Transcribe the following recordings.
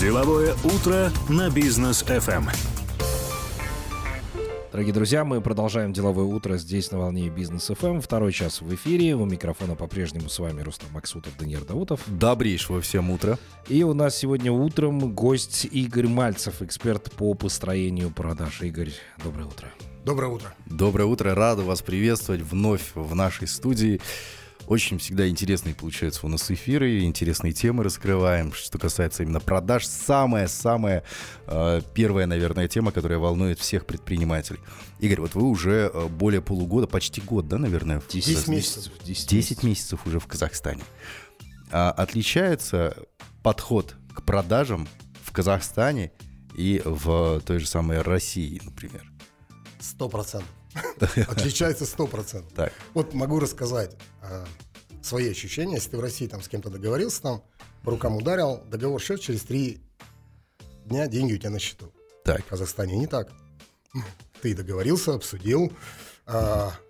Деловое утро на Бизнес ФМ. Дорогие друзья, мы продолжаем деловое утро здесь на волне Бизнес ФМ. Второй час в эфире. У микрофона по-прежнему с вами Рустам Максутов, Даниил Даутов. Добрейшего всем утра. И у нас сегодня утром гость Игорь Мальцев, эксперт по построению продаж. Игорь, доброе утро. Доброе утро. Доброе утро. Рада вас приветствовать вновь в нашей студии. Очень всегда интересные получаются у нас эфиры, интересные темы раскрываем. Что касается именно продаж, самая-самая первая, наверное, тема, которая волнует всех предпринимателей. Игорь, вот вы уже более полугода, почти год, да, наверное? 10 месяцев уже в Казахстане. Отличается подход к продажам в Казахстане и в той же самой России, например? 100%. Отличается 100%. Так. Вот могу рассказать свои ощущения. Если ты в России там с кем-то договорился, там по рукам ударил, договор шел, через 3 дня деньги у тебя на счету. Так. В Казахстане не так. Ты договорился, обсудил,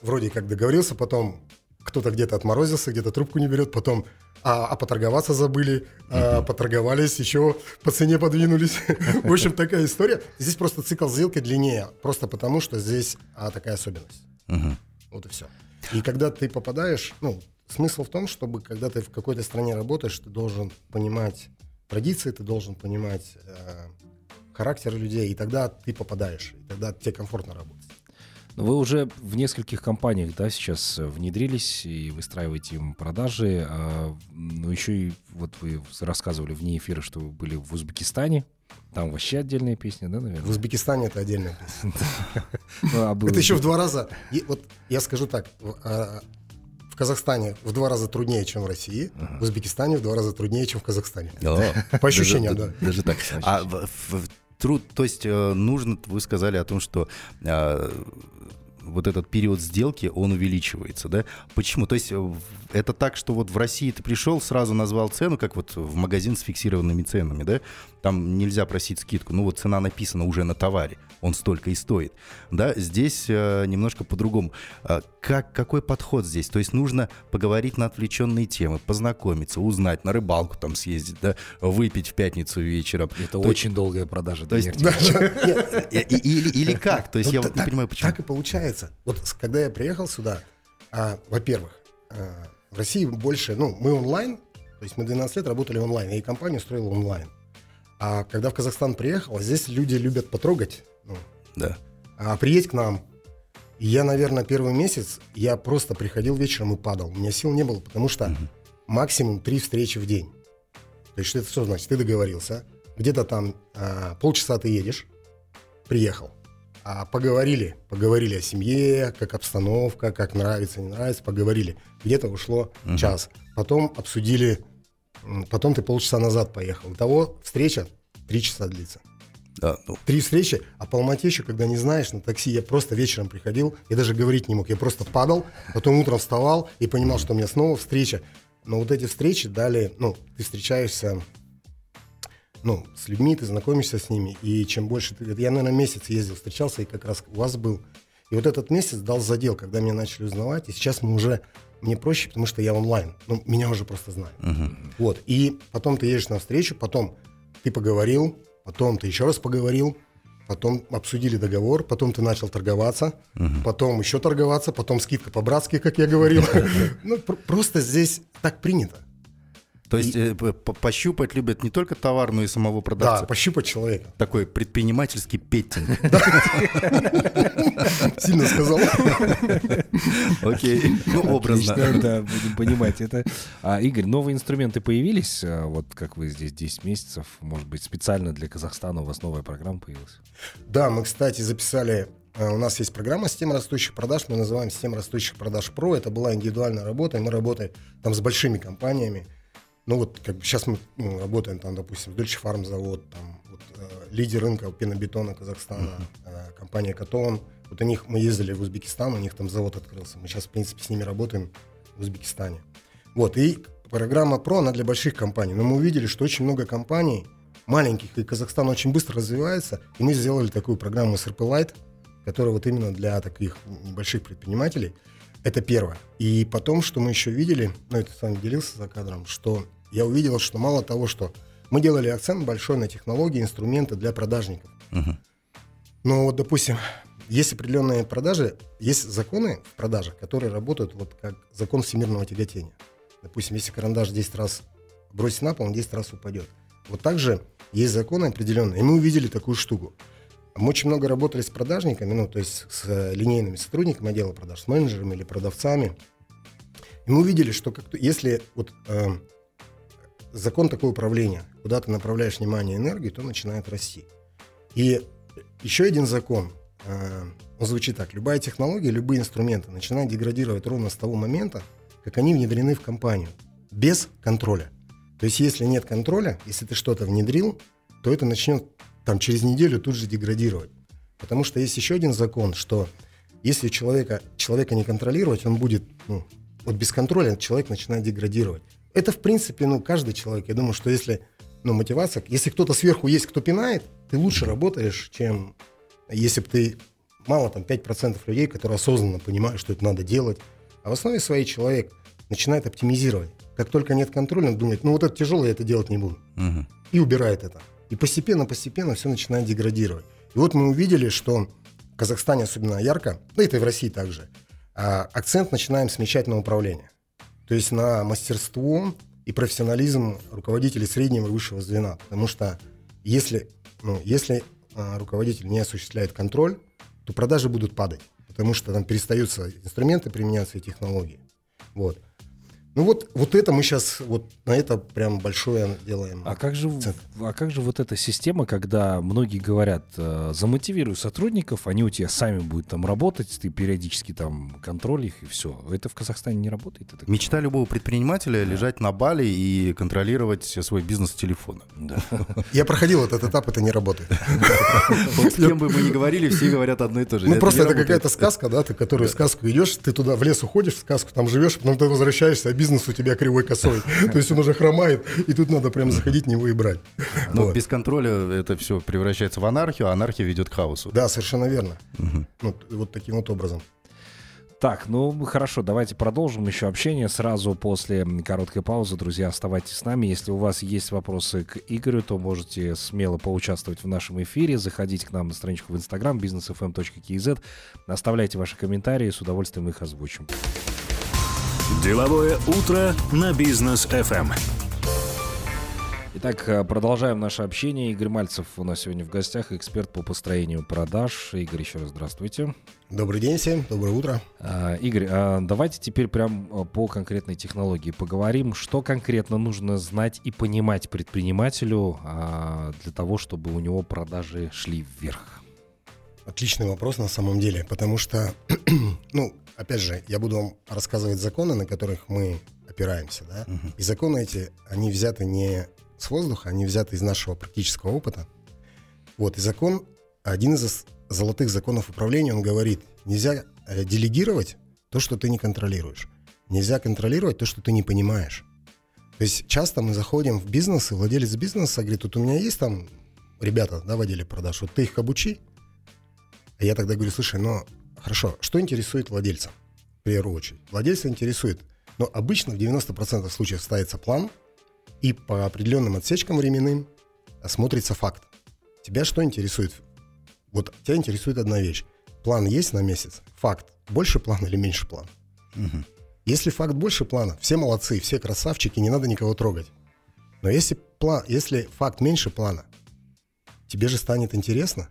вроде как договорился, потом кто-то где-то отморозился, где-то трубку не берет, потом поторговаться забыли, поторговались, еще по цене подвинулись. В общем, такая история. Здесь просто цикл сделки длиннее, просто потому, что здесь такая особенность. Вот и все. И когда ты попадаешь, смысл в том, чтобы когда ты в какой-то стране работаешь, ты должен понимать традиции, ты должен понимать характер людей, и тогда ты попадаешь, и тогда тебе комфортно работать. Вы уже в нескольких компаниях, да, сейчас внедрились и выстраиваете им продажи, но еще и вот вы рассказывали вне эфира, что вы были в Узбекистане, там вообще отдельная песня, да, наверное? В Узбекистане это отдельная песня. Это еще в 2 раза, вот я скажу так, в Казахстане в 2 раза труднее, чем в России, в Узбекистане в 2 раза труднее, чем в Казахстане. По ощущениям, да. Даже так. Труд, то есть нужно, вы сказали о том, что вот этот период сделки, он увеличивается, да? Почему? То есть это так, что вот в России ты пришел, сразу назвал цену, как вот в магазин с фиксированными ценами, да? Там нельзя просить скидку, ну вот цена написана уже на товаре, он столько и стоит, да? Здесь немножко по-другому. Какой подход здесь? То есть нужно поговорить на отвлеченные темы, познакомиться, узнать, на рыбалку там съездить, да? Выпить в пятницу вечером. Это очень долгая продажа. Или как? То есть я вот не понимаю, почему. Так и получается. Вот когда я приехал сюда, во-первых, в России больше, мы онлайн, то есть мы 12 лет работали онлайн, и компанию строила онлайн. А когда в Казахстан приехал, здесь люди любят потрогать. Да. А приедь к нам. И я, наверное, первый месяц, я просто приходил вечером и падал. У меня сил не было, потому что максимум 3 встречи в день. То есть это что значит? Ты договорился. Где-то там полчаса ты едешь, приехал. Поговорили о семье, как обстановка, как нравится, не нравится, поговорили. Где-то ушло час. Потом обсудили... Потом ты полчаса назад поехал. Итого встреча 3 часа длится. Да, 3 встречи, а по Алма-Ате еще, когда не знаешь, на такси я просто вечером приходил, я даже говорить не мог, я просто падал, потом утром вставал и понимал, что у меня снова встреча. Но вот эти встречи дали, ты встречаешься, с людьми, ты знакомишься с ними, и чем больше ты... Я, наверное, месяц ездил, встречался, и как раз у вас был. И вот этот месяц дал задел, когда меня начали узнавать, и сейчас мы уже... Мне проще, потому что я онлайн. Меня уже просто знают. Вот. И потом ты едешь на встречу, потом ты поговорил, потом ты еще раз поговорил, потом обсудили договор, потом ты начал торговаться, потом еще торговаться, потом скидка по-братски, как я говорил. Просто здесь так принято. То есть пощупать любят не только товар, но и самого продавца. Да, пощупать человека. Такой предпринимательский петтинг. Сильно сказал. Окей, образно. Да, будем понимать это. Игорь, новые инструменты появились? Вот как вы здесь 10 месяцев, может быть, специально для Казахстана у вас новая программа появилась? Да, мы, кстати, записали... У нас есть программа «Система растущих продаж», мы называем «Система растущих продаж ПРО». Это была индивидуальная работа, и мы работаем там с большими компаниями. Сейчас мы работаем там, допустим, Дольче Фармзавод, лидер рынка пенобетона Казахстана, компания «Катон». Вот у них мы ездили в Узбекистан, у них там завод открылся. Мы сейчас, в принципе, с ними работаем в Узбекистане. Вот, и программа «ПРО», она для больших компаний. Но мы увидели, что очень много компаний маленьких, и Казахстан очень быстро развивается, и мы сделали такую программу «СРП-Лайт», которая вот именно для таких небольших предпринимателей. Это первое. И потом, что мы еще видели, это с вами делился за кадром, что я увидел, что мало того, что Мы делали акцент большой на технологии, инструменты для продажников. Uh-huh. Но вот, допустим, есть определенные продажи, есть законы в продажах, которые работают вот как закон всемирного тяготения. Допустим, если карандаш 10 раз бросить на пол, он 10 раз упадет. Вот так же есть законы определенные, и мы увидели такую штуку. Мы очень много работали с продажниками, ну, то есть с линейными сотрудниками отдела продаж, с менеджерами или продавцами. И мы увидели, что как-то, если вот закон такое управление, куда ты направляешь внимание и энергию, то начинает расти. И еще один закон, он звучит так. Любая технология, любые инструменты начинают деградировать ровно с того момента, как они внедрены в компанию, без контроля. То есть если нет контроля, если ты что-то внедрил, то это начнет там через неделю тут же деградировать. Потому что есть еще один закон, что если человека не контролировать, он будет, ну, вот без контроля человек начинает деградировать. Это, в принципе, ну, каждый человек. Я думаю, что если, ну, мотивация, если кто-то сверху есть, кто пинает, ты лучше работаешь, чем если бы ты, мало там, 5% людей, которые осознанно понимают, что это надо делать. А в основе своей человек начинает оптимизировать. Как только нет контроля, он думает, ну, вот это тяжело, я это делать не буду. Угу. И убирает это. И постепенно все начинает деградировать. И вот мы увидели, что в Казахстане особенно ярко, да это и в России также, акцент начинаем смещать на управление. То есть на мастерство и профессионализм руководителей среднего и высшего звена. Потому что если руководитель не осуществляет контроль, то продажи будут падать. Потому что там перестаются инструменты применяться и технологии. Вот. Ну вот это мы сейчас, вот на это прям большое делаем. А как же вот эта система, когда многие говорят, замотивируй сотрудников, они у тебя сами будут там работать, ты периодически там контроль их и все. Это в Казахстане не работает? Это мечта любого предпринимателя — лежать на Бали и контролировать свой бизнес с телефона. Я проходил этот этап, это не работает. С кем бы мы ни говорили, все говорят одно и то же. Ну просто это какая-то сказка, да, ты которую сказку идешь, ты туда в лес уходишь, в сказку там живешь, потом ты возвращаешься, бизнес у тебя кривой косой, то есть он уже хромает, и тут надо прям заходить в него и брать. Но вот. Без контроля это все превращается в анархию, а анархия ведет к хаосу. Да, совершенно верно. Угу. Вот таким вот образом. Так, ну хорошо, давайте продолжим еще общение сразу после короткой паузы. Друзья, оставайтесь с нами. Если у вас есть вопросы к Игорю, то можете смело поучаствовать в нашем эфире. Заходите к нам на страничку в Instagram businessfm.kz. Оставляйте ваши комментарии, с удовольствием их озвучим. Деловое утро на Бизнес ФМ. Итак, продолжаем наше общение. Игорь Мальцев у нас сегодня в гостях, эксперт по построению продаж. Игорь, еще раз здравствуйте. Добрый день всем, доброе утро. Игорь, давайте теперь прям по конкретной технологии поговорим. Что конкретно нужно знать и понимать предпринимателю для того, чтобы у него продажи шли вверх? Отличный вопрос на самом деле, потому что, ну, опять же, я буду вам рассказывать законы, на которых мы опираемся, да, uh-huh. И законы эти, они взяты не с воздуха, они взяты из нашего практического опыта. Вот, и закон, один из золотых законов управления, он говорит, нельзя делегировать то, что ты не контролируешь, нельзя контролировать то, что ты не понимаешь. То есть часто мы заходим в бизнес, и владелец бизнеса говорит, вот у меня есть там ребята, да, в отделе продаж, вот ты их обучи. А я тогда говорю, слушай, ну, хорошо, что интересует владельца, в первую очередь? Владельца интересует, но обычно в 90% случаев ставится план, и по определенным отсечкам временным смотрится факт. Тебя что интересует? Вот тебя интересует одна вещь. План есть на месяц? Факт. Больше плана или меньше плана? Угу. Если факт больше плана, все молодцы, все красавчики, не надо никого трогать. Но если факт меньше плана, тебе же станет интересно,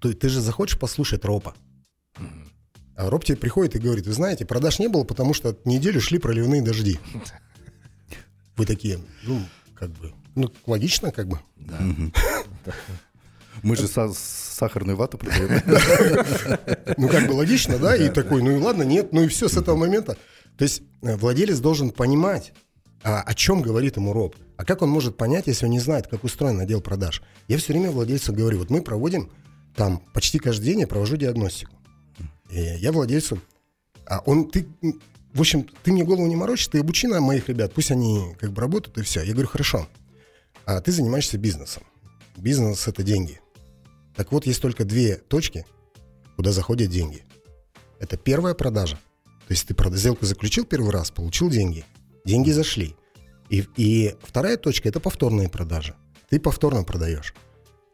то ты же захочешь послушать ропа. А Роб тебе приходит и говорит, вы знаете, продаж не было, потому что неделю шли проливные дожди. Вы такие, ну, как бы, ну, логично, как бы. Да. Мы же сахарную вату продаем. Ну, как бы логично, да? И такой, ну и ладно, нет, ну и все с этого момента. То есть владелец должен понимать, о чем говорит ему Роб. А как он может понять, если он не знает, как устроен отдел продаж? Я все время владельцу говорю, вот мы проводим, там, почти каждый день я провожу диагностику. И я владельцу. В общем, ты мне голову не морочишь, ты обучи на моих ребят, пусть они как бы работают, и все. Я говорю, хорошо, а ты занимаешься бизнесом. Бизнес — это деньги. Так вот, есть только две точки, куда заходят деньги. Это первая продажа. То есть ты сделку заключил первый раз, получил деньги. Деньги зашли. И вторая точка — это повторные продажи. Ты повторно продаешь.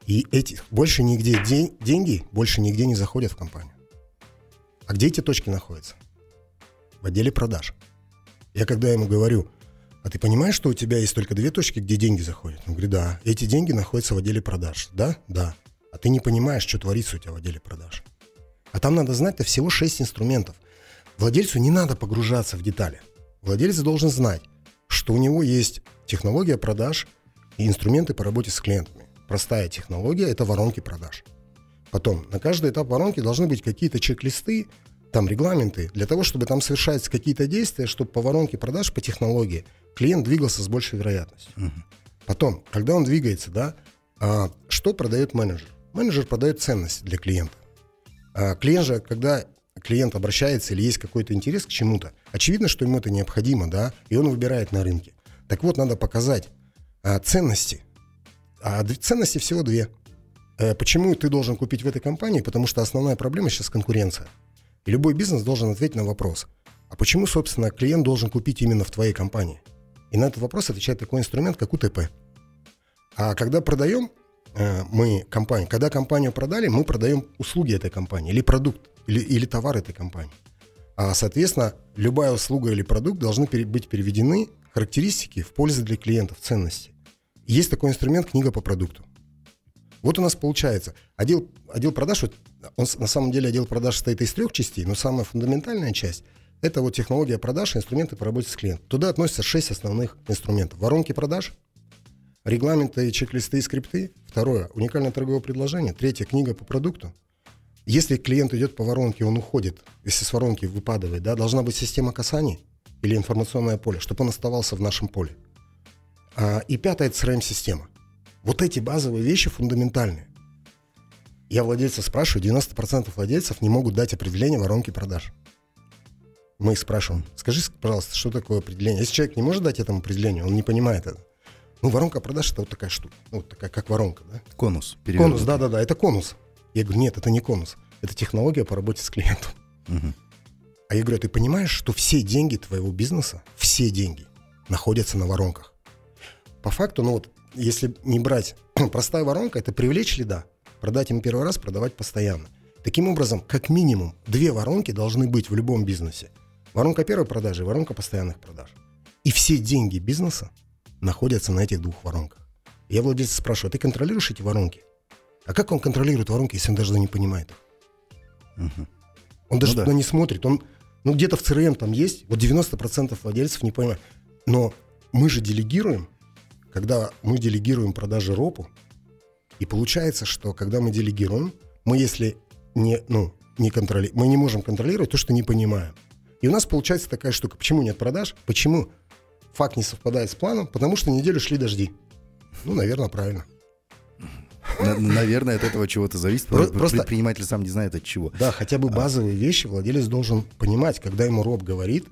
И эти больше нигде деньги больше нигде не заходят в компанию. А где эти точки находятся? В отделе продаж. Я когда ему говорю: а ты понимаешь, что у тебя есть только две точки, где деньги заходят? Он говорит: да, эти деньги находятся в отделе продаж. Да? Да. А ты не понимаешь, что творится у тебя в отделе продаж. А там надо знать-то всего 6 инструментов. Владельцу не надо погружаться в детали. Владелец должен знать, что у него есть технология продаж и инструменты по работе с клиентами. Простая технология — это воронки продаж. Потом на каждый этап воронки должны быть какие-то чек-листы, там регламенты, для того, чтобы там совершались какие-то действия, чтобы по воронке продаж, по технологии клиент двигался с большей вероятностью. Угу. Потом, когда он двигается, что продает менеджер? Менеджер продает ценность для клиента. Клиент же, когда клиент обращается или есть какой-то интерес к чему-то, очевидно, что ему это необходимо, да, и он выбирает на рынке. Так вот, надо показать ценности. А ценности всего две. Почему ты должен купить в этой компании? Потому что основная проблема сейчас — конкуренция. И любой бизнес должен ответить на вопрос: а почему, собственно, клиент должен купить именно в твоей компании? И на этот вопрос отвечает такой инструмент, как УТП. А когда продаем мы компанию, когда компанию продали, мы продаем услуги этой компании, или продукт, или товар этой компании. А, соответственно, любая услуга или продукт должны быть переведены характеристики в пользу для клиентов, ценности. Есть такой инструмент — книга по продукту. Вот у нас получается, отдел продаж, он, на самом деле отдел продаж состоит из 3 частей, но самая фундаментальная часть – это вот технология продаж и инструменты по работе с клиентом. Туда относятся 6 основных инструментов. Воронки продаж, регламенты, чек-листы и скрипты. 2. Уникальное торговое предложение. 3. Книга по продукту. Если клиент идет по воронке, он уходит, если с воронки выпадает, да, должна быть система касаний или информационное поле, чтобы он оставался в нашем поле. И 5. Это CRM-система. Вот эти базовые вещи фундаментальные. Я владельца спрашиваю, 90% владельцев не могут дать определение воронки продаж. Мы их спрашиваем: скажи, пожалуйста, что такое определение? Если человек не может дать этому определению, он не понимает это. Ну, воронка продаж — это вот такая штука, вот такая, как воронка, да? Конус. Конус, да-да-да, это конус. Я говорю: нет, это не конус, это технология по работе с клиентом. Угу. А я говорю: ты понимаешь, что все деньги твоего бизнеса, все деньги находятся на воронках? По факту, ну вот, если не брать, простая воронка — это привлечь лида, продать им первый раз, продавать постоянно. Таким образом, как минимум, 2 воронки должны быть в любом бизнесе. Воронка первой продажи и воронка постоянных продаж. И все деньги бизнеса находятся на этих 2 воронках. Я владельца спрашиваю: а ты контролируешь эти воронки? А как он контролирует воронки, если он даже не понимает их? Угу. Он даже туда не смотрит. Он, ну, где-то в CRM там есть, вот 90% владельцев не понимают. Но мы же делегируем, когда мы делегируем продажи РОПу, и получается, что когда мы делегируем, мы если мы не можем контролировать то, что не понимаем. И у нас получается такая штука. Почему нет продаж? Почему факт не совпадает с планом? Потому что неделю шли дожди. Ну, наверное, правильно. Наверное, от этого чего-то зависит. Просто предприниматель сам не знает от чего. Да, хотя бы базовые вещи владелец должен понимать. Когда ему роб говорит,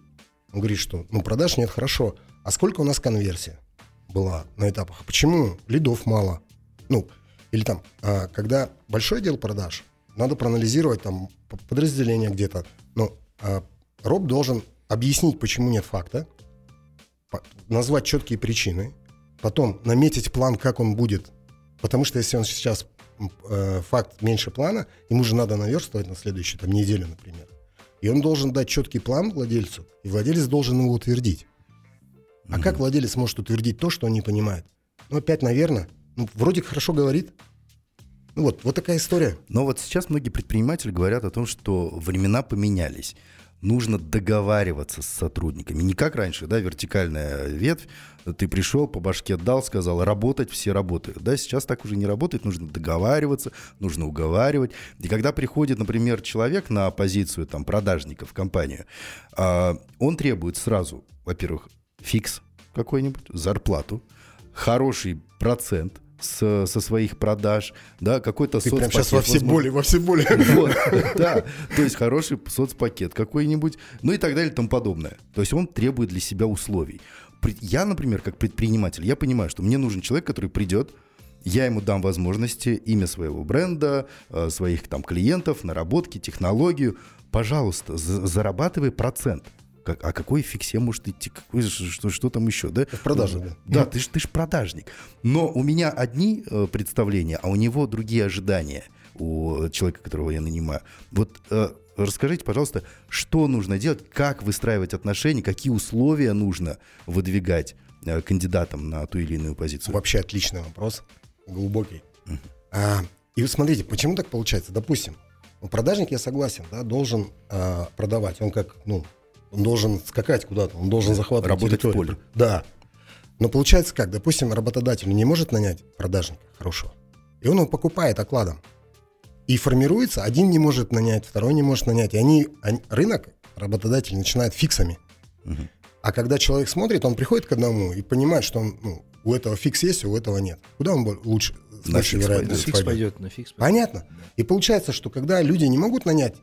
он говорит, что продаж нет, хорошо. А сколько у нас конверсия была на этапах? Почему лидов мало? Когда большой отдел продаж, надо проанализировать там подразделение где-то. Роб должен объяснить, почему нет факта, назвать четкие причины, потом наметить план, как он будет. Потому что если он сейчас факт меньше плана, ему же надо наверстывать на следующую неделю, например. И он должен дать четкий план владельцу, и владелец должен его утвердить. А как владелец может утвердить то, что он не понимает? Вроде хорошо говорит. Вот такая история. Но вот сейчас многие предприниматели говорят о том, что времена поменялись. Нужно договариваться с сотрудниками. Не как раньше, вертикальная ветвь. Ты пришел, по башке дал, сказал: работать, все работают. Сейчас так уже не работает. Нужно договариваться, нужно уговаривать. И когда приходит, например, человек на позицию продажника в компанию, он требует сразу, во-первых, фикс какой-нибудь, зарплату, хороший процент со сосвоих продаж, какой-то соцпакет. Ты прям сейчас во все боли. То есть хороший соцпакет какой-нибудь, и так далее, и тому подобное. То есть он требует для себя условий. Я, например, как предприниматель, я понимаю, что мне нужен человек, который придет, я ему дам возможности, имя своего бренда, своих клиентов, наработки, технологию. Пожалуйста, зарабатывай процент. О какой фиксе может идти? Какой, что там еще? Да? Продажа. Да, ты ж продажник. Но у меня одни представления, а у него другие ожидания, у человека, которого я нанимаю. Вот расскажите, пожалуйста, что нужно делать, как выстраивать отношения, какие условия нужно выдвигать кандидатам на ту или иную позицию? Вообще отличный вопрос, глубокий. Uh-huh. И вот смотрите, почему так получается? Допустим, продажник, я согласен, да, должен продавать. Он как, он должен скакать куда-то, он должен захватывать работать территорию. Работать в поле. Да. Но получается как? Допустим, работодатель не может нанять продажника хорошего, и он его покупает окладом. И формируется, один не может нанять, второй не может нанять. И они рынок, работодатель, начинает фиксами. Uh-huh. А когда человек смотрит, он приходит к одному и понимает, что он, у этого фикс есть, у этого нет. Куда он лучше? На фикс пойдет. Понятно. И получается, что когда люди не могут нанять,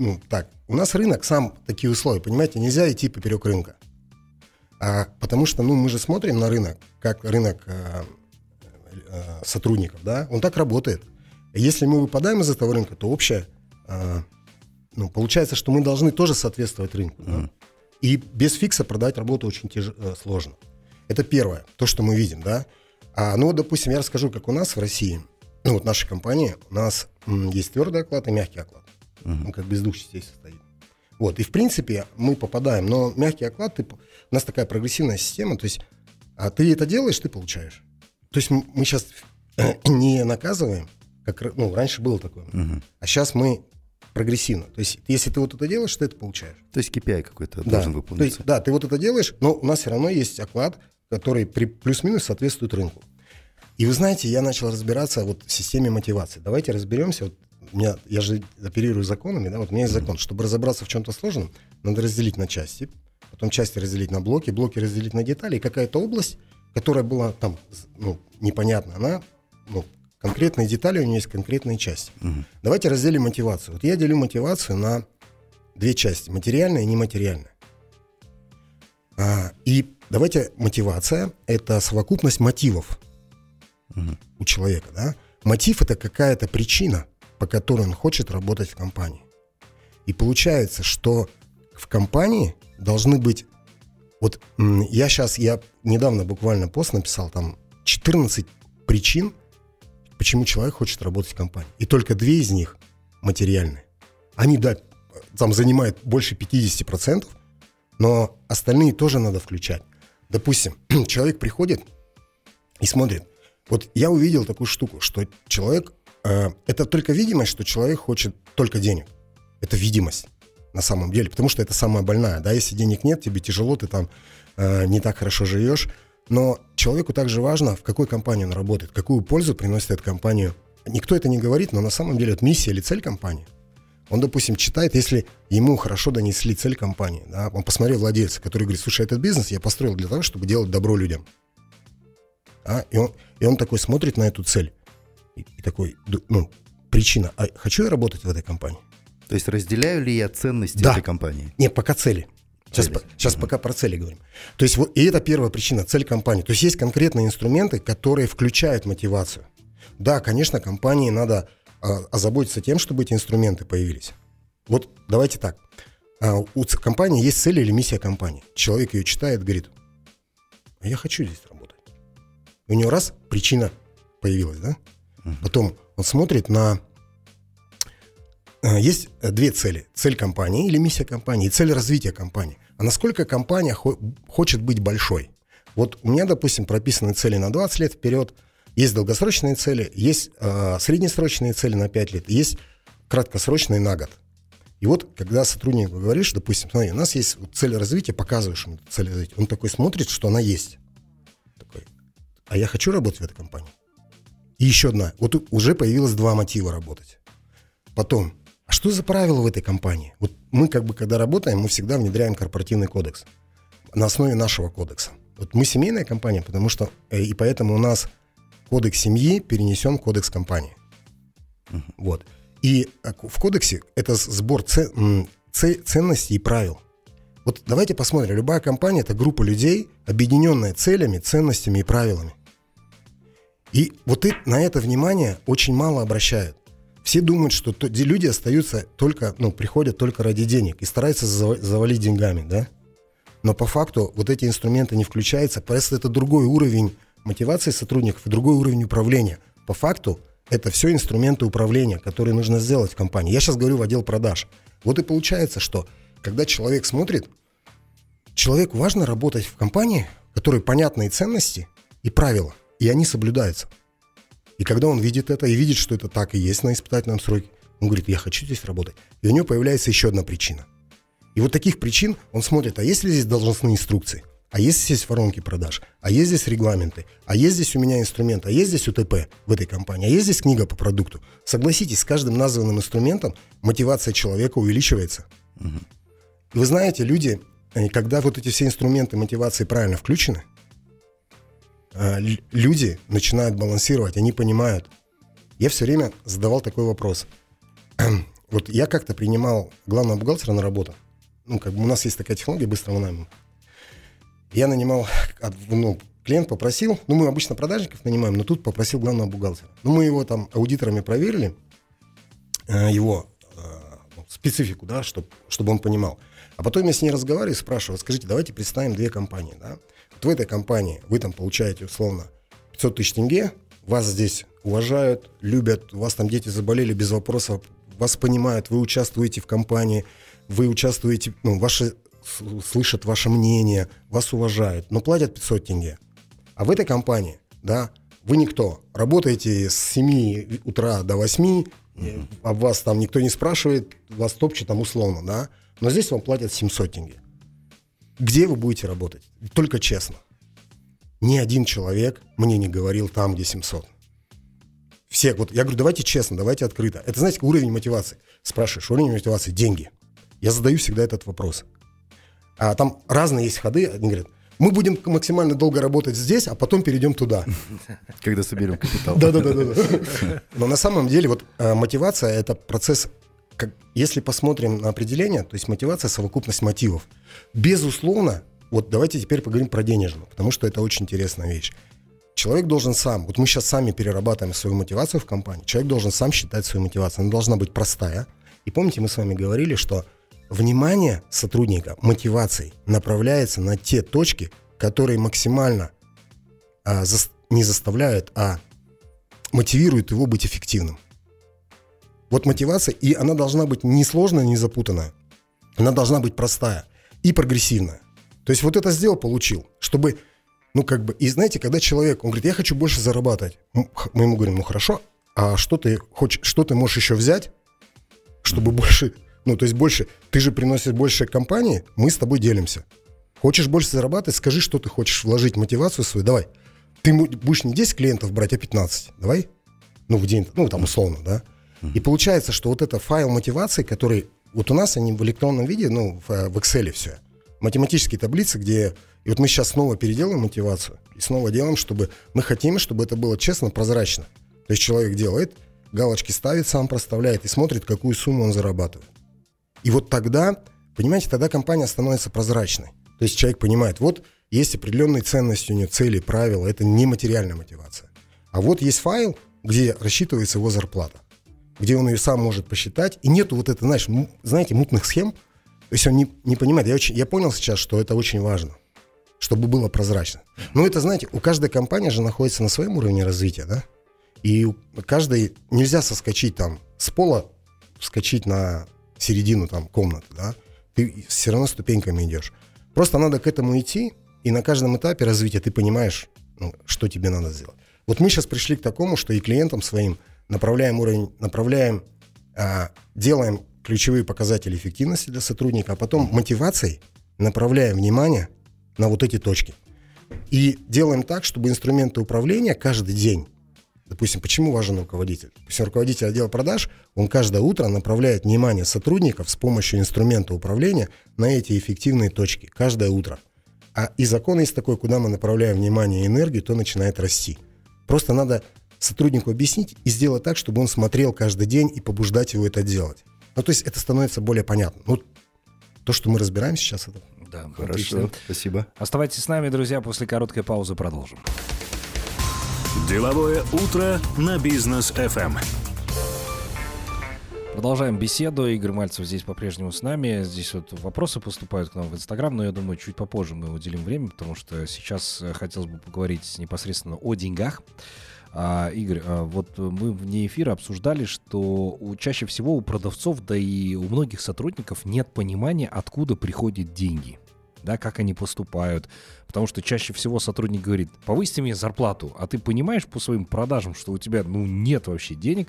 у нас рынок сам такие условия, понимаете, нельзя идти поперек рынка. Потому что, мы же смотрим на рынок, как рынок сотрудников, да, он так работает. Если мы выпадаем из этого рынка, то общее, получается, что мы должны тоже соответствовать рынку. Mm. Да? И без фикса продать работу очень сложно. Это первое, то, что мы видим, да. Допустим, я расскажу, как у нас в России, нашей компании, у нас есть твердый оклад и мягкий оклад. Mm-hmm. Он как бы из двух частей состоит. Вот, и в принципе мы попадаем, но мягкий оклад, у нас такая прогрессивная система, то есть ты это делаешь, ты получаешь. То есть мы сейчас не наказываем, как раньше было такое, mm-hmm. а сейчас мы прогрессивно. То есть если ты вот это делаешь, ты это получаешь. То есть KPI какой-то должен выполниться. То есть, да, ты вот это делаешь, но у нас все равно есть оклад, который плюс-минус соответствует рынку. И вы знаете, я начал разбираться в системе мотивации. Давайте разберемся. Я же оперирую законами, да? У меня есть закон. Чтобы разобраться в чем-то сложном, надо разделить на части, потом части разделить на блоки, блоки разделить на детали. И какая-то область, которая была там непонятна, она конкретные детали, у нее есть конкретные части. Uh-huh. Давайте разделим мотивацию. Вот я делю мотивацию на две части: материальная и нематериальная. Давайте, мотивация – это совокупность мотивов uh-huh. у человека. Да? Мотив – это какая-то причина, по которой он хочет работать в компании. И получается, что в компании должны быть… Вот я недавно буквально пост написал, там 14 причин, почему человек хочет работать в компании. И только 2 из них материальные. Они, там занимают больше 50%, но остальные тоже надо включать. Допустим, человек приходит и смотрит. Вот я увидел такую штуку, что человек... это только видимость, что человек хочет только денег. Это видимость на самом деле, потому что это самая больная. Да? Если денег нет, тебе тяжело, ты там не так хорошо живешь. Но человеку также важно, в какой компании он работает, какую пользу приносит эта компания. Никто это не говорит, но на самом деле это миссия или цель компании. Он, допустим, читает, если ему хорошо донесли цель компании. Да, он посмотрел владельца, который говорит: слушай, этот бизнес я построил для того, чтобы делать добро людям. Да, и он такой смотрит на эту цель. И такой, причина. А хочу я работать в этой компании? То есть разделяю ли я ценности этой компании? Нет, пока цели. Сейчас пока про цели говорим. То есть и это первая причина, цель компании. То есть есть конкретные инструменты, которые включают мотивацию. Да, конечно, компании надо... озаботиться тем, чтобы эти инструменты появились. Вот давайте так. У компании есть цель или миссия компании. Человек ее читает, говорит: а я хочу здесь работать. У него раз причина появилась, да? Uh-huh. Потом он смотрит на... Есть 2 цели. Цель компании или миссия компании, и цель развития компании. А насколько компания хочет быть большой? Вот у меня, допустим, прописаны цели на 20 лет вперед. Есть долгосрочные цели, есть среднесрочные цели на 5 лет, есть краткосрочные на год. И вот, когда сотруднику говоришь, допустим, смотри, у нас есть цель развития, показываешь ему цель развития, он такой смотрит, что она есть. Такой: а я хочу работать в этой компании. И еще одна. Вот уже появилось 2 мотива работать. Потом, а что за правила в этой компании? Вот мы когда работаем, мы всегда внедряем корпоративный кодекс на основе нашего кодекса. Вот мы семейная компания, потому что, и поэтому у нас... Кодекс семьи перенесен в кодекс компании. Uh-huh. Вот. И в кодексе это сбор ценностей и правил. Вот давайте посмотрим. Любая компания – это группа людей, объединенная целями, ценностями и правилами. И вот на это внимание очень мало обращают. Все думают, что люди остаются только, приходят только ради денег и стараются завалить деньгами, да? Но по факту вот эти инструменты не включаются, просто это другой уровень мотивации сотрудников и другой уровень управления. По факту это все инструменты управления, которые нужно сделать в компании. Я сейчас говорю в отдел продаж. Вот и получается, что когда человек смотрит, человеку важно работать в компании, в которой понятные ценности и правила, и они соблюдаются. И когда он видит это и видит, что это так и есть на испытательном сроке, он говорит, я хочу здесь работать. И у него появляется еще одна причина. И вот таких причин он смотрит, а есть ли здесь должностные инструкции, а есть здесь воронки продаж, а есть здесь регламенты, а есть здесь у меня инструмент, а есть здесь УТП в этой компании, а есть здесь книга по продукту. Согласитесь, с каждым названным инструментом мотивация человека увеличивается. Угу. И вы знаете, люди, когда вот эти все инструменты мотивации правильно включены, люди начинают балансировать, они понимают. Я все время задавал такой вопрос. Вот я как-то принимал главного бухгалтера на работу. У нас есть такая технология быстрого найма. Я нанимал, клиент попросил, мы обычно продажников нанимаем, но тут попросил главного бухгалтера. Мы его там аудиторами проверили, его специфику, да, чтобы он понимал. А потом я с ней разговариваю и спрашиваю, скажите, давайте представим две компании, да. Вот в этой компании вы там получаете, условно, 500 тысяч тенге, вас здесь уважают, любят, у вас там дети заболели без вопросов, вас понимают, вы участвуете в компании, вы участвуете, слышат ваше мнение, вас уважают, но платят 500 тенге. А в этой компании, да, вы никто, работаете с 7 утра до 8, mm-hmm. об вас там никто не спрашивает, вас топчут там условно, да, но здесь вам платят 700 тенге. Где вы будете работать? Только честно. Ни один человек мне не говорил там, где 700. Все, я говорю, давайте честно, давайте открыто. Это, знаете, уровень мотивации. Спрашиваешь, уровень мотивации – деньги. Я задаю всегда этот вопрос. А там разные есть ходы. Они говорят, мы будем максимально долго работать здесь, а потом перейдем туда. Когда соберем капитал. Да. Но на самом деле мотивация – это процесс. Если посмотрим на определение, то есть мотивация – совокупность мотивов. Безусловно, давайте теперь поговорим про денежную, потому что это очень интересная вещь. Человек должен сам, мы сейчас сами перерабатываем свою мотивацию в компании, человек должен сам считать свою мотивацию, она должна быть простая. И помните, мы с вами говорили, что внимание сотрудника мотивацией направляется на те точки, которые максимально не заставляют, а мотивируют его быть эффективным. Мотивация, и она должна быть не сложная, не запутанная. Она должна быть простая и прогрессивная. То есть это сделал, получил. Чтобы, и знаете, когда человек, он говорит, я хочу больше зарабатывать. Мы ему говорим, хорошо, а что ты хочешь, что ты можешь еще взять, чтобы больше, больше, ты же приносишь больше компании, мы с тобой делимся. Хочешь больше зарабатывать, скажи, что ты хочешь вложить в мотивацию свою, давай. Ты будешь не 10 клиентов брать, а 15, давай. В день, условно, да. И получается, что это файл мотивации, который у нас они в электронном виде, в Excel все. Математические таблицы, где... И мы сейчас снова переделаем мотивацию. И снова делаем, чтобы... Мы хотим, чтобы это было честно, прозрачно. То есть человек делает, галочки ставит, сам проставляет и смотрит, какую сумму он зарабатывает. И тогда, понимаете, тогда компания становится прозрачной. То есть человек понимает, есть определенные ценности у нее, цели, правила. Это не материальная мотивация. А есть файл, где рассчитывается его зарплата, где он ее сам может посчитать, и нету знаете, мутных схем, то есть он не понимает. Я понял сейчас, что это очень важно, чтобы было прозрачно. Но это, знаете, у каждой компании же находится на своем уровне развития, да, и у каждой нельзя соскочить там с пола, вскочить на середину там комнаты, да, ты все равно ступеньками идешь. Просто надо к этому идти, и на каждом этапе развития ты понимаешь, что тебе надо сделать. Мы сейчас пришли к такому, что и клиентам своим направляем уровень, делаем ключевые показатели эффективности для сотрудника, а потом мотивацией направляем внимание на эти точки. И делаем так, чтобы инструменты управления каждый день, допустим, почему важен руководитель? Допустим, руководитель отдела продаж, он каждое утро направляет внимание сотрудников с помощью инструмента управления на эти эффективные точки, каждое утро. И закон есть такой, куда мы направляем внимание и энергию, то начинает расти. Просто надо сотруднику объяснить и сделать так, чтобы он смотрел каждый день и побуждать его это делать. То есть это становится более понятно. То, что мы разбираем сейчас, это... Да, хорошо, отлично. Спасибо. Оставайтесь с нами, друзья, после короткой паузы продолжим. Деловое утро на Бизнес FM. Продолжаем беседу. Игорь Мальцев здесь по-прежнему с нами. Здесь вот вопросы поступают к нам в Инстаграм, но я думаю, чуть попозже мы уделим время, потому что сейчас хотелось бы поговорить непосредственно о деньгах. Игорь, вот мы вне эфира обсуждали, что чаще всего у продавцов, да и у многих сотрудников нет понимания, откуда приходят деньги, да, как они поступают. Потому что чаще всего сотрудник говорит: повысьте мне зарплату, а ты понимаешь по своим продажам, что у тебя нет вообще денег,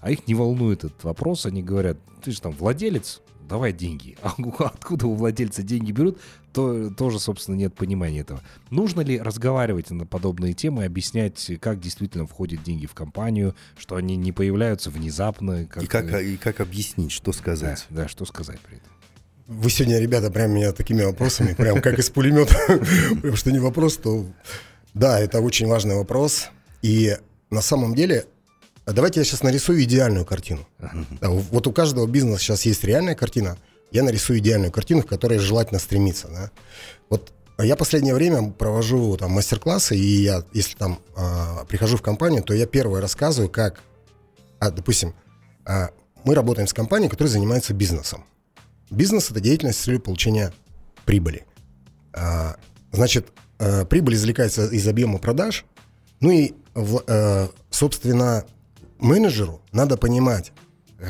а их не волнует этот вопрос. Они говорят: ты же там владелец, давай деньги. А откуда у владельца деньги берут, то тоже, собственно, нет понимания этого. Нужно ли разговаривать на подобные темы, объяснять, как действительно входят деньги в компанию, что они не появляются внезапно? И как объяснить, что сказать? Да, что сказать при этом. Вы сегодня, ребята, прям меня такими вопросами, прям как из пулемета, прям что не вопрос, то... Да, это очень важный вопрос. И на самом деле... Давайте я сейчас нарисую идеальную картину. Вот у каждого бизнеса сейчас есть реальная картина. Я нарисую идеальную картину, к которой желательно стремиться. Да? Вот я в последнее время провожу там мастер-классы, и я, если там прихожу в компанию, то я первое рассказываю, как... допустим, мы работаем с компанией, которая занимается бизнесом. Бизнес – это деятельность с целью получения прибыли. Прибыль извлекается из объема продаж. Ну и, собственно... Менеджеру надо понимать,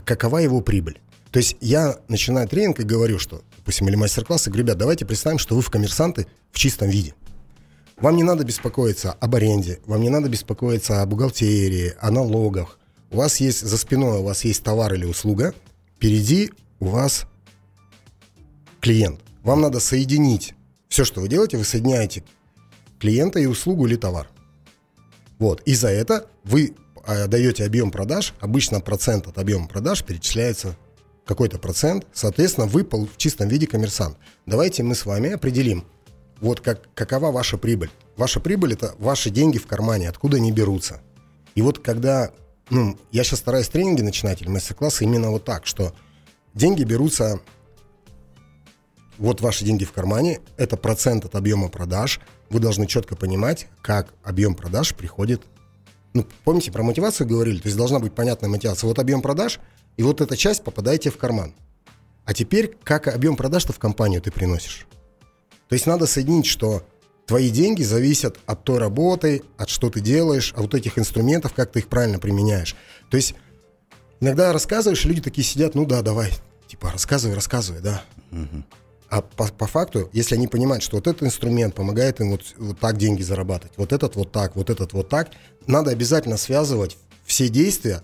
какова его прибыль. То есть я начинаю тренинг и говорю, что, допустим, или мастер-класс, и говорю: ребят, давайте представим, что вы в коммерсанты в чистом виде. Вам не надо беспокоиться об аренде, вам не надо беспокоиться о бухгалтерии, о налогах. У вас есть за спиной, у вас есть товар или услуга, впереди у вас клиент. Вам надо соединить все, что вы делаете, вы соединяете клиента и услугу или товар. Вот, и за это вы... даете объем продаж, обычно процент от объема продаж перечисляется какой-то процент, соответственно, вы в чистом виде коммерсант. Давайте мы с вами определим, вот какова ваша прибыль. Ваша прибыль – это ваши деньги в кармане, откуда они берутся. И вот когда, я сейчас стараюсь тренинги начинать или мастер-классы именно вот так, что деньги берутся, вот ваши деньги в кармане, это процент от объема продаж, вы должны четко понимать, как объем продаж приходит. Помните, про мотивацию говорили? То есть должна быть понятная мотивация. Вот объем продаж, и вот эта часть попадает тебе в карман. А теперь, как объем продаж-то в компанию ты приносишь? То есть надо соединить, что твои деньги зависят от той работы, от что ты делаешь, от вот этих инструментов, как ты их правильно применяешь. То есть иногда рассказываешь, люди такие сидят: рассказывай, да. Угу. А по факту, если они понимают, что вот этот инструмент помогает им вот так деньги зарабатывать, вот этот вот так, вот этот вот так, надо обязательно связывать все действия,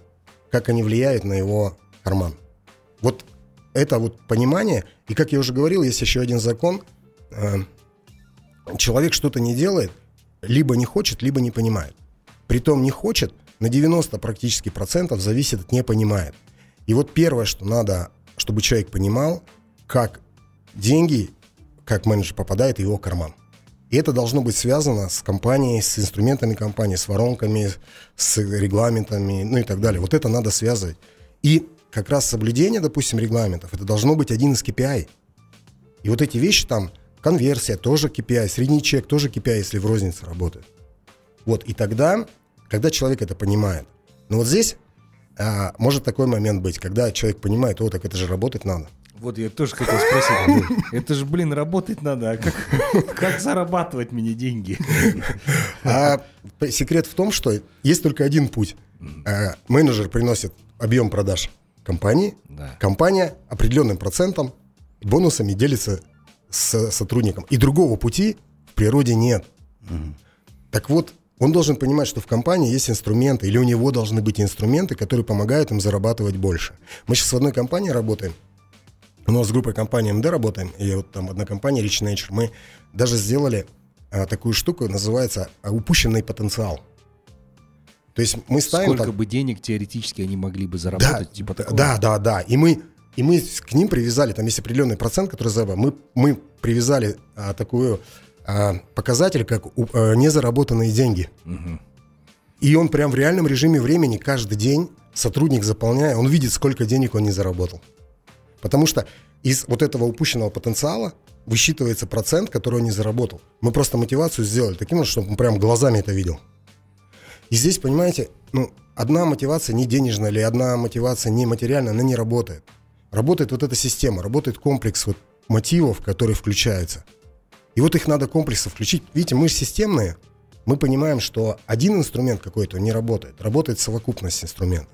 как они влияют на его карман. Вот это вот понимание. И как я уже говорил, есть еще один закон. Человек что-то не делает, либо не хочет, либо не понимает. Притом не хочет на 90 практически процентов зависит от не понимает. И вот первое, что надо, чтобы человек понимал, как деньги, как менеджер, попадают в его карман. И это должно быть связано с компанией, с инструментами компании, с воронками, с регламентами, и так далее. Вот это надо связывать. И как раз соблюдение, допустим, регламентов, это должно быть один из KPI. И вот эти вещи там, конверсия тоже KPI, средний чек тоже KPI, если в рознице работает. Вот, и тогда, когда человек это понимает. Но вот здесь может такой момент быть, когда человек понимает: так это же работать надо. Вот я тоже хотел спросить, это же, работать надо, а как зарабатывать мне деньги? А секрет в том, что есть только один путь. Менеджер приносит объем продаж компании, да. Компания определенным процентом, бонусами делится с сотрудником. И другого пути в природе нет. Угу. Так вот, он должен понимать, что в компании есть инструменты, или у него должны быть инструменты, которые помогают им зарабатывать больше. Мы сейчас в одной компании работаем, у нас с группой компании МД работаем, и вот там одна компания, Rich Nature, мы даже сделали такую штуку, называется упущенный потенциал. То есть мы ставим... Сколько бы денег теоретически они могли бы заработать? Да, типа такого. Да. И мы к ним привязали, там есть определенный процент, который заработал, мы привязали такой показатель, как незаработанные деньги. Угу. И он прям в реальном режиме времени каждый день, сотрудник заполняя, он видит, сколько денег он не заработал. Потому что из вот этого упущенного потенциала высчитывается процент, который он не заработал. Мы просто мотивацию сделали таким, чтобы он прям глазами это видел. И здесь, понимаете, ну, одна мотивация не денежная или одна мотивация не материальная, она не работает. Работает вот эта система, работает комплекс вот мотивов, которые включаются. И вот их надо комплексно включить. Видите, мы же системные, мы понимаем, что один инструмент какой-то не работает, работает совокупность инструментов.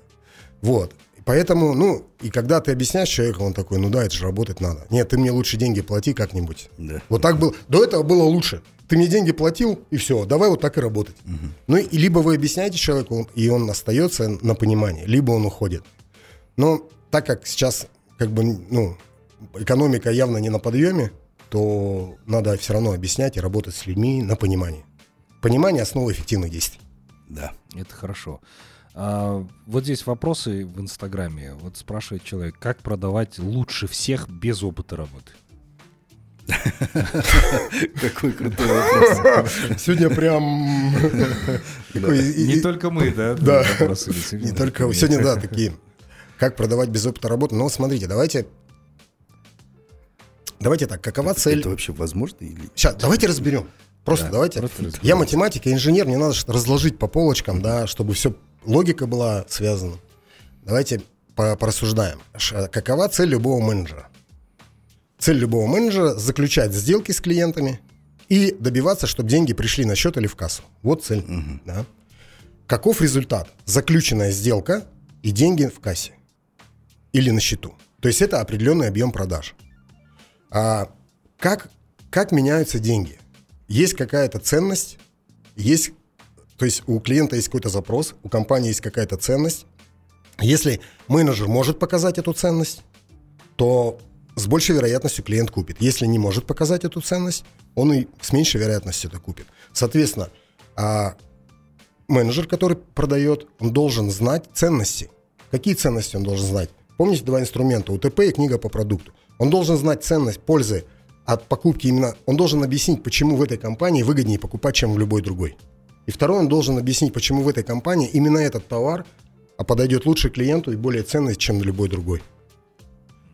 Вот. Поэтому, ну, и когда ты объясняешь человеку, он такой, ну да, это же работать надо. Нет, ты мне лучше деньги плати как-нибудь. Да. Вот так было. До этого было лучше. Ты мне деньги платил, и все, давай вот так и работать. Угу. Ну, и либо вы объясняете человеку, и он остается на понимании, либо он уходит. Но так как сейчас, как бы, ну, экономика явно не на подъеме, то надо все равно объяснять и работать с людьми на понимании. Понимание – основа эффективных действий. Да, это хорошо. Вот здесь вопросы в Инстаграме. Вот спрашивает человек, как продавать лучше всех без опыта работы? Какой крутой вопрос. Сегодня прям... Не только мы, да? Да, не только... Сегодня, да, такие. Как продавать без опыта работы? Но смотрите, давайте так, какова цель? Это вообще возможно? Сейчас, давайте разберем. Просто давайте. Я математик, я инженер, мне надо разложить по полочкам, да, чтобы все... Логика была связана. Давайте порассуждаем. Какова цель любого менеджера? Цель любого менеджера – заключать сделки с клиентами и добиваться, чтобы деньги пришли на счет или в кассу. Вот цель. Угу. Да. Каков результат? Заключенная сделка и деньги в кассе или на счету. То есть это определенный объем продаж. А как меняются деньги? Есть какая-то ценность, есть... То есть у клиента есть какой-то запрос, у компании есть какая-то ценность. Если менеджер может показать эту ценность, то с большей вероятностью клиент купит. Если не может показать эту ценность, он и с меньшей вероятностью это купит. Соответственно, менеджер, который продает, он должен знать ценности. Какие ценности он должен знать? Помните два инструмента, УТП и книга по продукту. Он должен знать ценность пользы от покупки именно. Он должен объяснить, почему в этой компании выгоднее покупать, чем в любой другой. И второй, он должен объяснить, почему в этой компании именно этот товар подойдет лучше клиенту и более ценный, чем любой другой.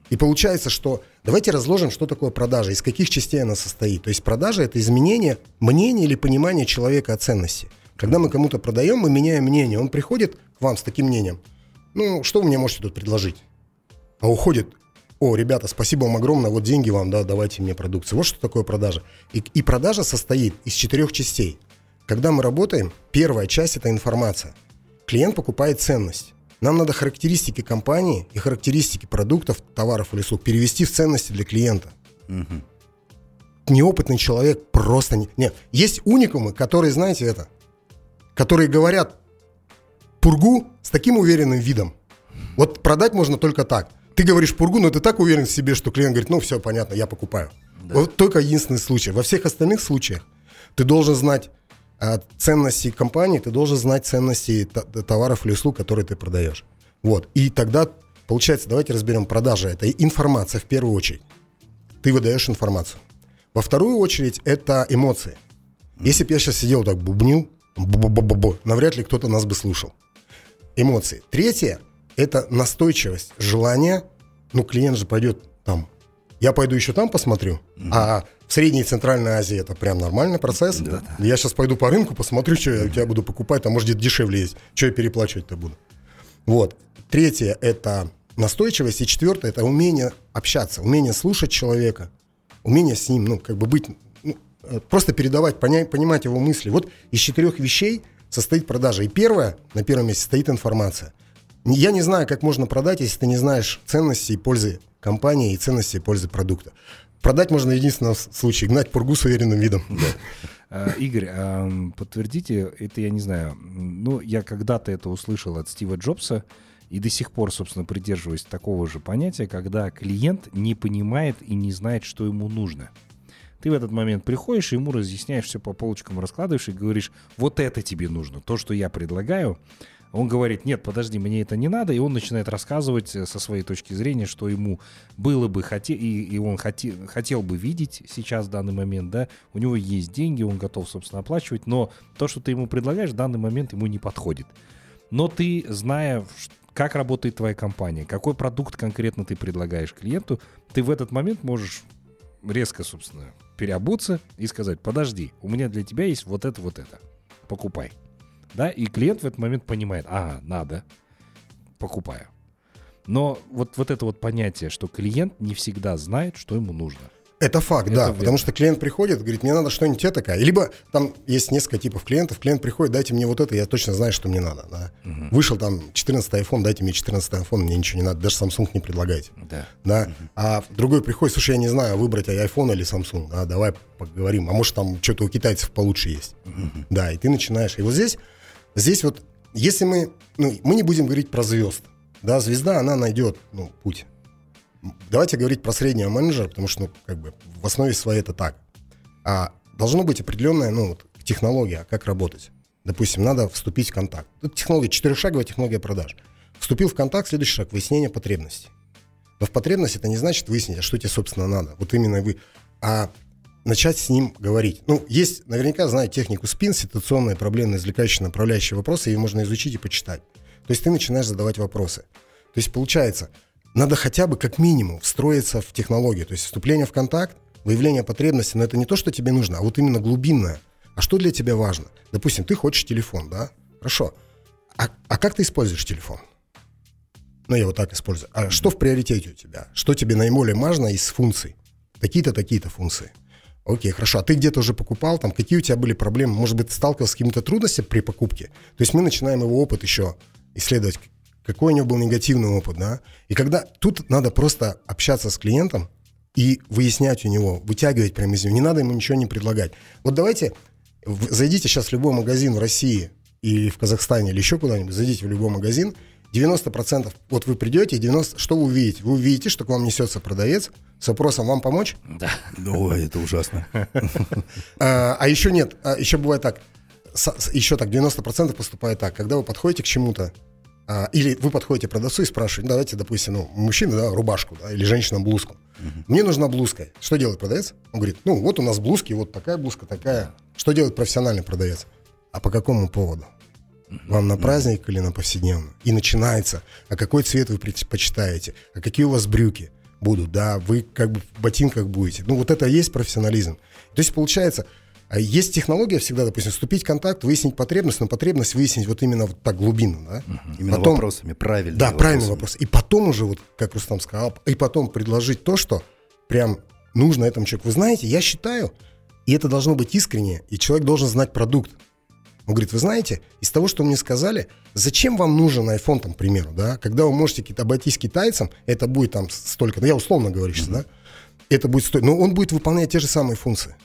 И получается, что давайте разложим, что такое продажа, из каких частей она состоит. То есть продажа – это изменение мнения или понимания человека о ценности. Когда мы кому-то продаем, мы меняем мнение. Он приходит к вам с таким мнением. Ну, что вы мне можете тут предложить? А уходит. О, ребята, спасибо вам огромное, вот деньги вам, да, давайте мне продукцию. Вот что такое продажа. И продажа состоит из 4 частей. Когда мы работаем, первая часть – это информация. Клиент покупает ценность. Нам надо характеристики компании и характеристики продуктов, товаров или услуг перевести в ценности для клиента. Угу. Неопытный человек просто… Нет, есть уникумы, которые, знаете это, которые говорят пургу с таким уверенным видом. Вот продать можно только так. Ты говоришь пургу, но ты так уверен в себе, что клиент говорит, ну все, понятно, я покупаю. Да. Вот только единственный случай. Во всех остальных случаях ты должен знать… ценности компании, ты должен знать ценности товаров или услуг, которые ты продаешь. Вот. И тогда, получается, давайте разберем продажи. Это информация в первую очередь. Ты выдаешь информацию. Во вторую очередь это эмоции. Если бы я сейчас сидел так бубнил, навряд ли кто-то нас бы слушал. Эмоции. Третье – это настойчивость, желание. Ну, клиент же пойдет там. Я пойду еще там посмотрю, а в Средней и Центральной Азии это прям нормальный процесс. Да, да. Я сейчас пойду по рынку, посмотрю, что я у тебя буду покупать, там, может, где-то дешевле есть, что я переплачивать-то буду. Вот. Третье – это настойчивость, и четвертое – это умение общаться, умение слушать человека, умение с ним, ну, как бы быть, ну, просто передавать, понимать его мысли. Вот из 4 вещей состоит продажа. И первое, на первом месте, стоит информация. Я не знаю, как можно продать, если ты не знаешь ценности и пользы компании и ценности и пользы продукта. Продать можно в единственном случае, гнать пургу с уверенным видом. Да. Игорь, подтвердите, это я не знаю, ну, я когда-то это услышал от Стива Джобса и до сих пор, собственно, придерживаюсь такого же понятия, когда клиент не понимает и не знает, что ему нужно. Ты в этот момент приходишь, ему разъясняешь все по полочкам, раскладываешь и говоришь, вот это тебе нужно, то, что я предлагаю. Он говорит, нет, подожди, мне это не надо, и он начинает рассказывать со своей точки зрения, что ему было бы хотел бы видеть сейчас в данный момент, да, у него есть деньги, он готов, собственно, оплачивать, но то, что ты ему предлагаешь, в данный момент ему не подходит. Но ты, зная, как работает твоя компания, какой продукт конкретно ты предлагаешь клиенту, ты в этот момент можешь резко, собственно, переобуться и сказать, подожди, у меня для тебя есть вот это, покупай. да, и клиент в этот момент понимает, надо, покупаю. Но вот это понятие, что клиент не всегда знает, что ему нужно. Это факт, это да, верно. Потому что клиент приходит, говорит, мне надо что-нибудь такое. Либо там есть несколько типов клиентов, клиент приходит, дайте мне вот это, я точно знаю, что мне надо. Да? Угу. Вышел там 14-й iPhone, дайте мне 14-й iPhone, мне ничего не надо, даже Samsung не предлагайте. Да. Да? Угу. А другой приходит, слушай, я не знаю, выбрать iPhone или Samsung, да, давай поговорим, а может там что-то у китайцев получше есть. Угу. Да, и ты начинаешь. И вот здесь вот, если мы не будем говорить про звезд, да, звезда, она найдет путь. Давайте говорить про среднего менеджера, потому что, в основе своей это так. А должно быть определенная, технология, как работать. Допустим, надо вступить в контакт. Это технология, четырехшаговая технология продаж. Вступил в контакт, следующий шаг – выяснение потребностей. Но в потребности это не значит выяснить, а что тебе, собственно, надо. Вот именно вы. А начать с ним говорить. Есть, наверняка, знаете технику SPIN, ситуационные, проблемные, извлекающие, направляющие вопросы, ее можно изучить и почитать. То есть ты начинаешь задавать вопросы. То есть получается… Надо хотя бы как минимум встроиться в технологию. То есть вступление в контакт, выявление потребности, но это не то, что тебе нужно, а вот именно глубинное. А что для тебя важно? Допустим, ты хочешь телефон, да? Хорошо. А как ты используешь телефон? Я вот так использую. А что в приоритете у тебя? Что тебе наиболее важно из функций? Такие-то, такие-то функции. Окей, хорошо. А ты где-то уже покупал? Там, какие у тебя были проблемы? Может быть, ты сталкивался с какими-то трудностями при покупке? То есть мы начинаем его опыт еще исследовать. Какой у него был негативный опыт, да? И когда тут надо просто общаться с клиентом и выяснять у него, вытягивать прямо из него, не надо ему ничего не предлагать. Вот давайте, зайдите сейчас в любой магазин в России или в Казахстане, или еще куда-нибудь, зайдите в любой магазин, 90%, вот вы придете, 90%, что вы увидите? Вы увидите, что к вам несется продавец с вопросом «Вам помочь?» Да, это ужасно. А еще нет, еще бывает так, еще так, 90% поступает так, когда вы подходите к чему-то, или вы подходите к продавцу и спрашиваете, давайте, допустим, мужчина, да, рубашку, да, или женщина блузку. Uh-huh. Мне нужна блузка. Что делает продавец? Он говорит, вот у нас блузки, вот такая блузка, такая. Что делает профессиональный продавец? А по какому поводу? Вам на праздник или на повседневную? И начинается, а какой цвет вы предпочитаете? А какие у вас брюки будут? Да, вы в ботинках будете. Вот это и есть профессионализм. То есть получается... Есть технология всегда, допустим, вступить в контакт, выяснить потребность, но потребность выяснить вот именно вот так глубинно, да? Именно потом, вопросами, правильными вопросами. Да, правильный вопрос. И потом уже, вот как Рустам сказал, и потом предложить то, что прям нужно этому человеку. Вы знаете, я считаю, и это должно быть искренне, и человек должен знать продукт. Он говорит, вы знаете, из того, что мне сказали, зачем вам нужен iPhone, там, к примеру, да? Когда вы можете обойтись китайцам, это будет там столько, я условно говорю сейчас, да? Это будет стоить, но он будет выполнять те же самые функции.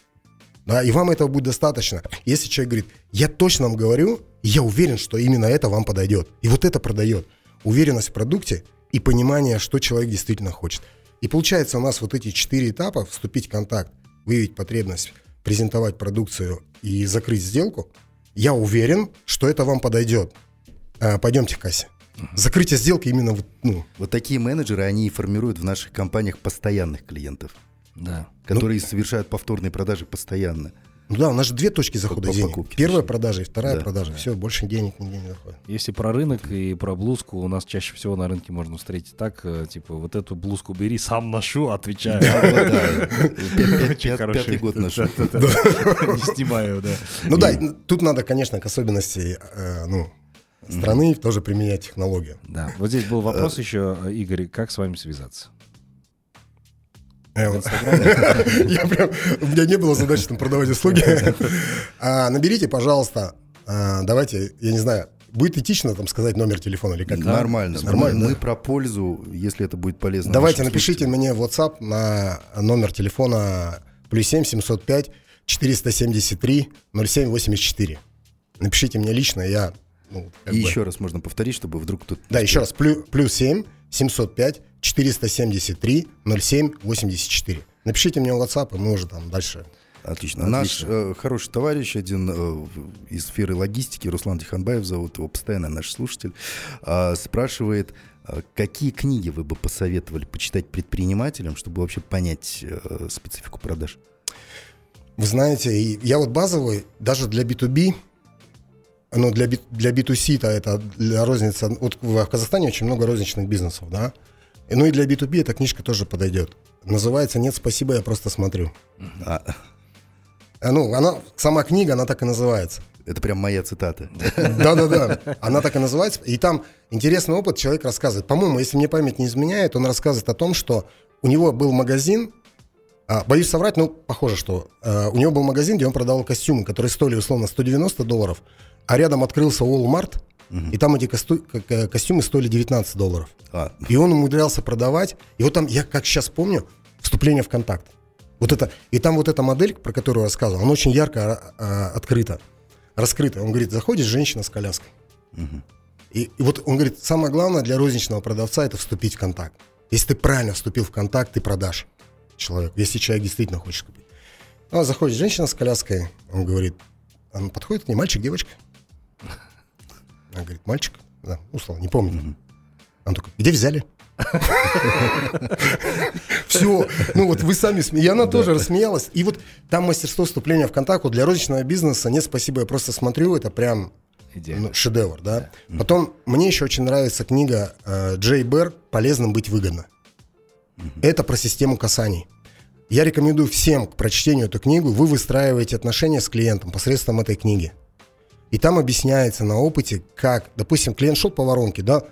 Да, и вам этого будет достаточно. Если человек говорит, я точно вам говорю, я уверен, что именно это вам подойдет. И вот это продает. Уверенность в продукте и понимание, что человек действительно хочет. И получается у нас вот эти 4 этапа: вступить в контакт, выявить потребность, презентовать продукцию и закрыть сделку. Я уверен, что это вам подойдет. Пойдемте к кассе. Закрытие сделки именно Вот такие менеджеры, они и формируют в наших компаниях постоянных клиентов. Да. Которые совершают повторные продажи постоянно. У нас же 2 точки захода денег. Первая продажа и вторая продажа. Да. Все, больше денег нигде не заходит. Если про рынок и про блузку, у нас чаще всего на рынке можно встретить так, типа, вот эту блузку бери, сам ношу, отвечаю. 5-й год ношу. Не снимаю, да. Тут надо, конечно, к особенности, страны тоже применять технологию. Да, вот здесь был вопрос еще, Игорь, как с вами связаться? У меня не было задачи там продавать услуги. Наберите, пожалуйста, давайте, я не знаю, будет этично там сказать номер телефона или как? Нормально. Мы про пользу, если это будет полезно. Давайте, напишите мне в WhatsApp на номер телефона +7 705 473 0784. Напишите мне лично, я... И еще раз можно повторить, чтобы вдруг кто-то... Да, еще раз, +7 705 473 0784. Напишите мне в WhatsApp, и мы уже там дальше. Отлично. Наш хороший товарищ, один из сферы логистики, Руслан Диханбаев зовут его, постоянно наш слушатель, спрашивает, какие книги вы бы посоветовали почитать предпринимателям, чтобы вообще понять специфику продаж? Вы знаете, я вот базовый, даже для B2B, но для B2C-то это для розницы. Вот в Казахстане очень много розничных бизнесов, да? И для B2B эта книжка тоже подойдет. Называется «Нет, спасибо, я просто смотрю». Сама книга, она так и называется. Это прям моя цитата. Да-да-да, она так и называется. И там интересный опыт человек рассказывает. По-моему, если мне память не изменяет, он рассказывает о том, что у него был магазин, боюсь соврать, но похоже, что у него был магазин, где он продавал костюмы, которые стоили условно $190, а рядом открылся Уоллмарт, и там эти костюмы стоили $19. И он умудрялся продавать. И вот там, я как сейчас помню, вступление в контакт. Вот это, и там вот эта модель, про которую я рассказывал, она очень ярко раскрыта. Он говорит, заходит женщина с коляской. И вот он говорит, самое главное для розничного продавца это вступить в контакт. Если ты правильно вступил в контакт, ты продашь человеку, если человек действительно хочет купить. А заходит женщина с коляской, он говорит, она подходит к ней, мальчик, девочка? Она говорит, мальчик, да, условно, не помню. Он такой, где взяли? Все, ну вот вы сами смеялись. И она тоже рассмеялась. И вот там мастерство вступления в контакт для розничного бизнеса. Нет, спасибо, я просто смотрю, это прям шедевр, да. Потом мне еще очень нравится книга Джей Берр «Полезным быть выгодно». Это про систему касаний. Я рекомендую всем к прочтению эту книгу. Вы выстраиваете отношения с клиентом посредством этой книги. И там объясняется на опыте, как, допустим, клиент шел по воронке, да,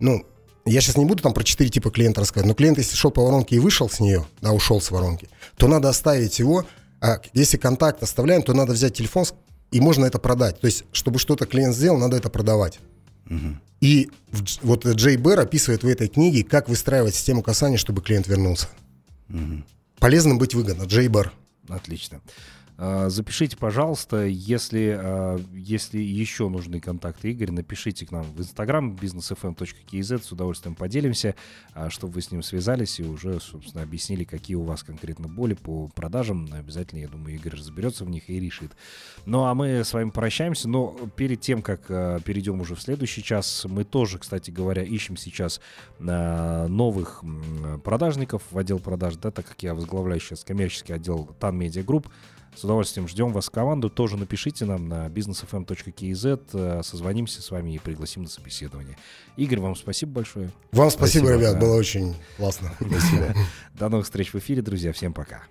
ну, я сейчас не буду там про 4 типа клиента рассказывать, но клиент, если шел по воронке и вышел с нее, да, ушел с воронки, то надо оставить его, а если контакт оставляем, то надо взять телефон и можно это продать. То есть, чтобы что-то клиент сделал, надо это продавать. И вот Джей Берр описывает в этой книге, как выстраивать систему касания, чтобы клиент вернулся. Полезным быть выгодно. Джей Берр. Отлично. Запишите, пожалуйста, если еще нужны контакты Игоря, напишите к нам в Instagram businessfm.kz, с удовольствием поделимся, чтобы вы с ним связались и уже, собственно, объяснили, какие у вас конкретно боли по продажам. Обязательно, я думаю, Игорь разберется в них и решит. Ну, а мы с вами прощаемся, но перед тем, как перейдем уже в следующий час, мы тоже, кстати говоря, ищем сейчас новых продажников в отдел продаж, да, так как я возглавляю сейчас коммерческий отдел TAN Media Group. С удовольствием ждем вас в команду. Тоже напишите нам на businessfm.kz. Созвонимся с вами и пригласим на собеседование. Игорь, вам спасибо большое. Вам спасибо, ребят. Было очень классно. Спасибо. До новых встреч в эфире, друзья. Всем пока.